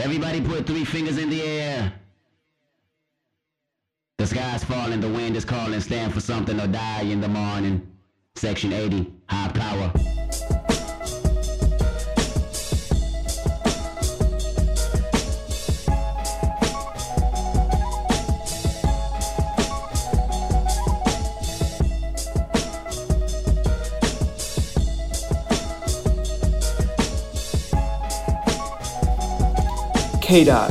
Everybody put 3 fingers in the air. The sky's falling, the wind is calling, stand for something or die in the morning. Section 80, high power. K. Dot,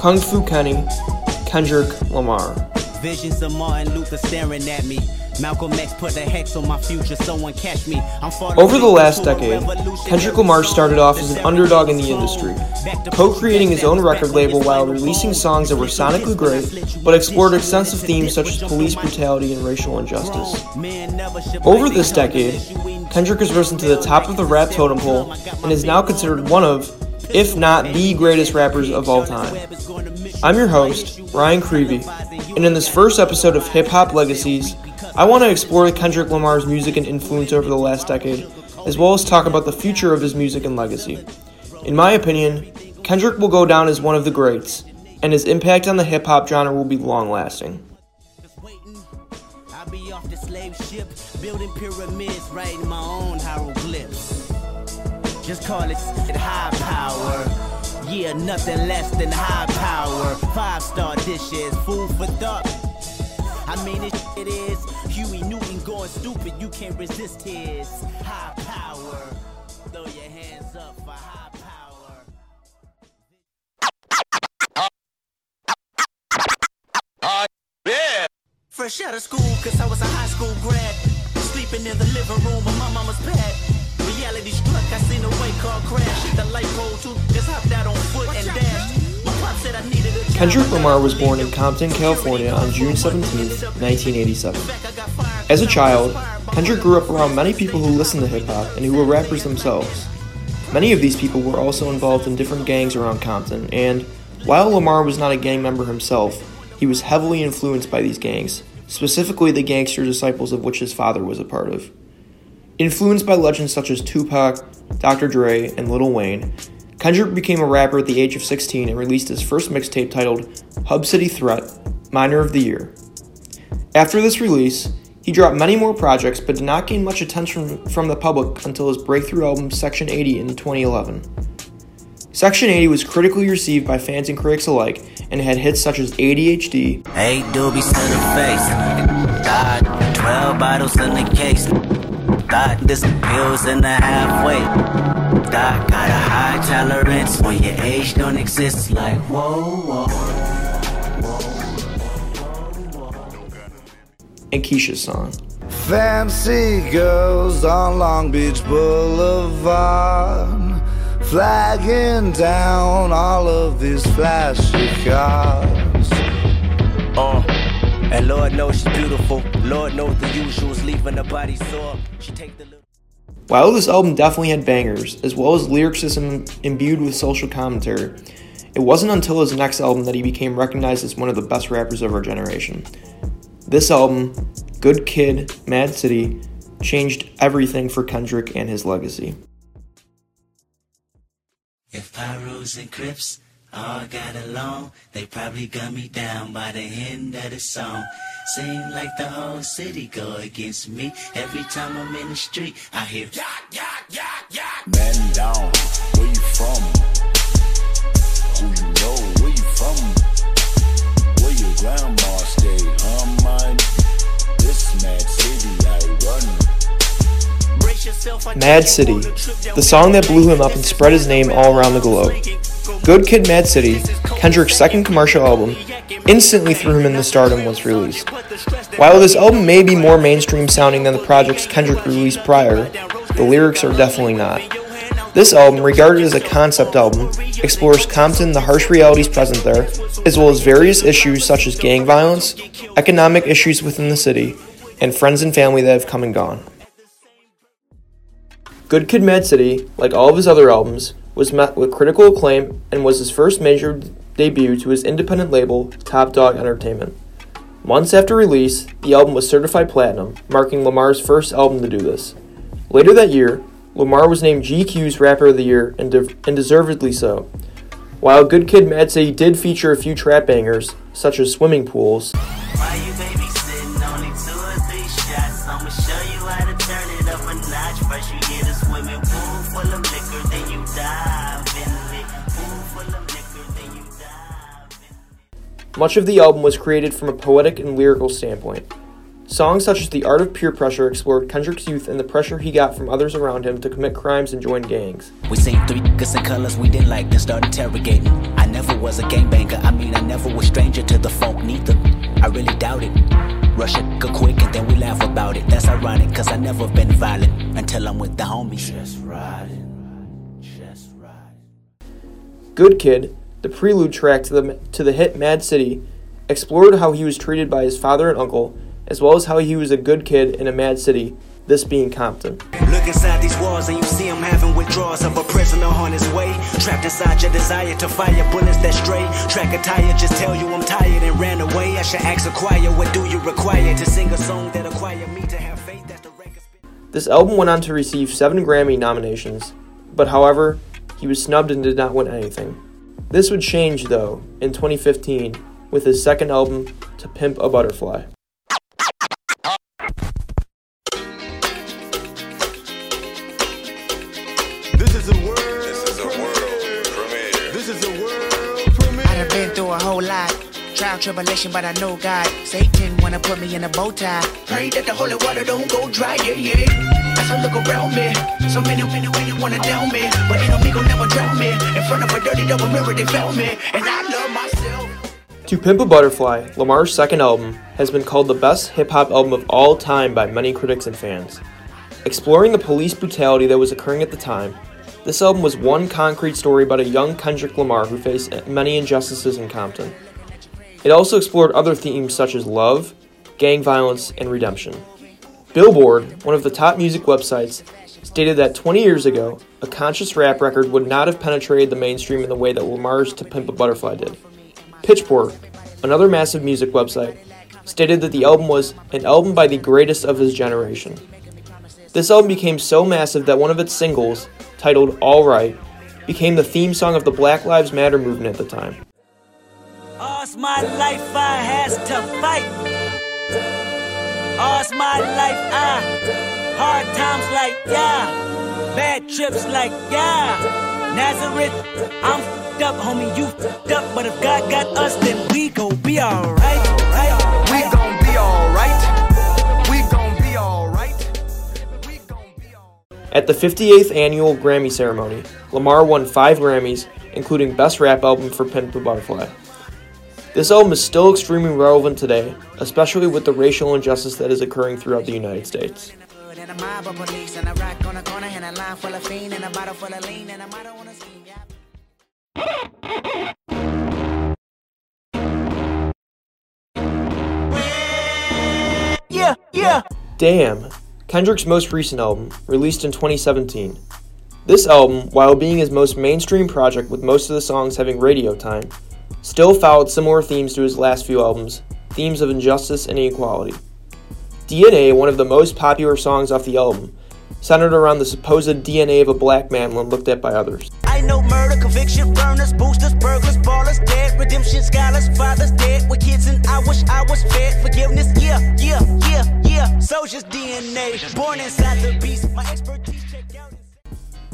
Kung Fu Kenny, Kendrick Lamar. Visions of Martin Luther staring at me. Malcolm X put a hex on my future, someone catch me. Over the last decade, Kendrick Lamar started off as an underdog in the industry, co-creating his own record label while releasing songs that were sonically great, but explored extensive themes such as police brutality and racial injustice. Over this decade, Kendrick has risen to the top of the rap totem pole and is now considered one of, if not the greatest rappers of all time. I'm your host, Ryan Creevy, and in this first episode of Hip Hop Legacies, I want to explore Kendrick Lamar's music and influence over the last decade, as well as talk about the future of his music and legacy. In my opinion, Kendrick will go down as one of the greats, and his impact on the hip-hop genre will be long-lasting. I'll be off the slave ship, building pyramids, writing my own hieroglyphs. Just call it high power. Yeah, nothing less than high power. 5-star dishes, food for thought. I mean, it is Huey Newton going stupid. You can't resist his high power. Throw your hands up for high power. Yeah. Fresh out of school, cause I was a high school grad. Sleeping in the living room of my mama's bed. Reality struck, I seen a white car crash. The light pole too, just hopped out on foot and dashed. Kendrick Lamar was born in Compton, California on June 17, 1987. As a child, Kendrick grew up around many people who listened to hip-hop and who were rappers themselves. Many of these people were also involved in different gangs around Compton, and while Lamar was not a gang member himself, he was heavily influenced by these gangs, specifically the Gangster Disciples of which his father was a part of. Influenced by legends such as Tupac, Dr. Dre, and Lil Wayne, Kendrick became a rapper at the age of 16 and released his first mixtape titled Hub City Threat, Minor of the Year. After this release, he dropped many more projects but did not gain much attention from the public until his breakthrough album Section 80 in 2011. Section 80 was critically received by fans and critics alike and had hits such as ADHD, 8 doobies to the face, God, 12 bottles in the case. Dot, this pills in the halfway. Dot, got a high tolerance when your age don't exist. Like, whoa, whoa, whoa, whoa. And Keisha's song. Fancy girls on Long Beach Boulevard, flagging down all of these flashy cars. And Lord knows she's beautiful. Lord knows the usuals, leaving the body sore. She take the While this album definitely had bangers, as well as lyricism imbued with social commentary, it wasn't until his next album that he became recognized as one of the best rappers of our generation. This album, Good Kid, M.A.A.D City, changed everything for Kendrick and his legacy. If Pyros and Crips all got along, they probably got me down by the end of the song. Seem like the whole city go against me. Every time I'm in the street, I hear yacht, yacht, yacht, yacht. Man down, where you from? Who you know, where you from? Where your grandma stayed, huh, mine? This mad city I run. Brace yourself. M.A.A.D City, the song that blew him up and spread his name all around the globe. Good Kid, M.A.A.D City, Kendrick's second commercial album, instantly threw him into stardom once released. While this album may be more mainstream sounding than the projects Kendrick released prior, the lyrics are definitely not. This album, regarded as a concept album, explores Compton, the harsh realities present there, as well as various issues such as gang violence, economic issues within the city, and friends and family that have come and gone. Good Kid, M.A.A.D City, like all of his other albums, was met with critical acclaim and was his first major debut to his independent label, Top Dog Entertainment. Months after release, the album was certified platinum, marking Lamar's first album to do this. Later that year, Lamar was named GQ's Rapper of the Year, and deservedly so. While Good Kid, M.A.A.D City did feature a few trap bangers, such as Swimming Pools, much of the album was created from a poetic and lyrical standpoint. Songs such as The Art of Peer Pressure explored Kendrick's youth and the pressure he got from others around him to commit crimes and join gangs. We seen three niggas in colors we didn't like, then started interrogating. I never was a gangbanger, I never was stranger to the folk, neither. I really doubt it. Rush it quick and then we laugh about it. That's ironic, cause I never been violent until I'm with the homies. Just riding, just riding. Good Kid, the prelude track to the hit M.A.A.D City, explored how he was treated by his father and uncle, as well as how he was a good kid in a mad city, this being Compton. Look inside these walls and you see him having withdrawals of a prisoner on his way. Trapped inside your desire to fire bullets that stray. Track a tire, just tell you I'm tired and ran away. I should ask a choir, what do you require to sing a song that acquire me to have faith that the record's been... This album went on to receive 7 Grammy nominations, but however, he was snubbed and did not win anything. This would change, though, in 2015 with his second album, To Pimp a Butterfly. Tribulation, but I know God. Satan wanna put me in a bow tie. Pray that the holy water don't go dry, yeah, yeah. As I look around me, so many women wanna down me, but ain't no gon' never drown me. In front of a dirty double mirror, they found me, and I love myself. To Pimp a Butterfly, Lamar's second album, has been called the best hip-hop album of all time by many critics and fans. Exploring the police brutality that was occurring at the time, this album was one concrete story about a young Kendrick Lamar who faced many injustices in Compton. It also explored other themes such as love, gang violence, and redemption. Billboard, one of the top music websites, stated that 20 years ago, a conscious rap record would not have penetrated the mainstream in the way that Lamar's To Pimp a Butterfly did. Pitchfork, another massive music website, stated that the album was an album by the greatest of his generation. This album became so massive that one of its singles, titled Alright, became the theme song of the Black Lives Matter movement at the time. All's my life I has to fight. All's my life I hard times like yeah, bad trips like yeah. Nazareth, I'm f***ed up, homie, you f***ed up, but if God got us, then we gon' be alright. Right? We gon' be alright. We gon' be alright. We gon' be alright. At the 58th annual Grammy ceremony, Lamar won 5 Grammys, including Best Rap Album for Pimp a Butterfly. This album is still extremely relevant today, especially with the racial injustice that is occurring throughout the United States. Yeah, yeah. Damn, Kendrick's most recent album, released in 2017. This album, while being his most mainstream project with most of the songs having radio time, still followed similar themes to his last few albums, themes of injustice and inequality. DNA, one of the most popular songs off the album, centered around the supposed DNA of a black man when looked at by others. I know murder, conviction, burners, boosters, burglars, ballers, dead, redemption, scholars, fathers, dead, with kids, and I was fed, forgiveness, yeah, yeah, yeah, yeah, soldier's DNA, born inside the beast, my expertise checked out.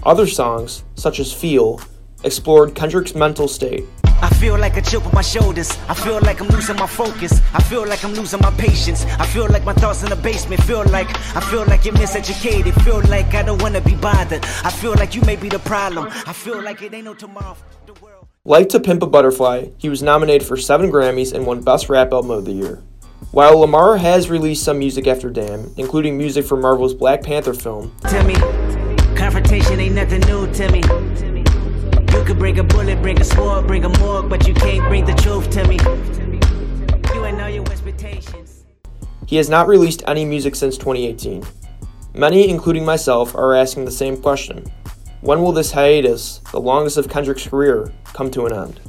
Other songs, such as Feel, explored Kendrick's mental state. I feel like a chip on my shoulders. I feel like I'm losing my focus. I feel like I'm losing my patience. I feel like my thoughts in the basement. I feel like you're miseducated. Feel like I don't want to be bothered. I feel like you may be the problem. I feel like it ain't no tomorrow for the world. Like To Pimp a Butterfly, he was nominated for 7 Grammys and won Best Rap Album of the Year. While Lamar has released some music after Damn, including music for Marvel's Black Panther film. Tell me, confrontation ain't nothing new to me. You could bring a bullet, bring a sword, bring a morgue, but you can't bring the truth to me. You ain't know your expectations. He has not released any music since 2018. Many, including myself, are asking the same question. When will this hiatus, the longest of Kendrick's career, come to an end?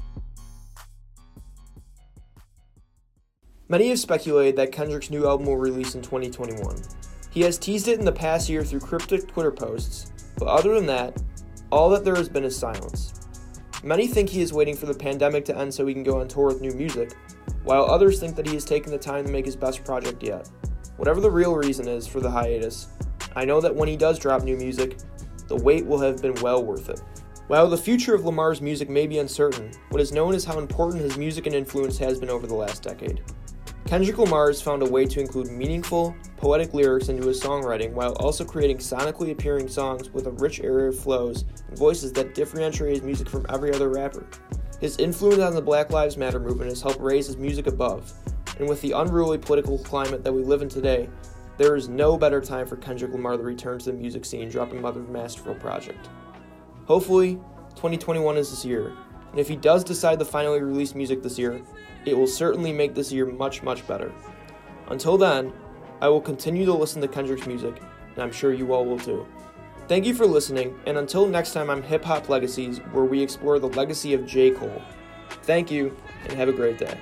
Many have speculated that Kendrick's new album will release in 2021. He has teased it in the past year through cryptic Twitter posts, but other than that, all that there has been is silence. Many think he is waiting for the pandemic to end so he can go on tour with new music, while others think that he has taken the time to make his best project yet. Whatever the real reason is for the hiatus, I know that when he does drop new music, the wait will have been well worth it. While the future of Lamar's music may be uncertain, what is known is how important his music and influence has been over the last decade. Kendrick Lamar has found a way to include meaningful, poetic lyrics into his songwriting while also creating sonically appearing songs with a rich array of flows and voices that differentiate his music from every other rapper. His influence on the Black Lives Matter movement has helped raise his music above, and with the unruly political climate that we live in today, there is no better time for Kendrick Lamar to return to the music scene, dropping another masterful project. Hopefully, 2021 is this year, and if he does decide to finally release music this year, it will certainly make this year much, much better. Until then, I will continue to listen to Kendrick's music, and I'm sure you all will too. Thank you for listening, and until next time on Hip Hop Legacies, where we explore the legacy of J. Cole. Thank you, and have a great day.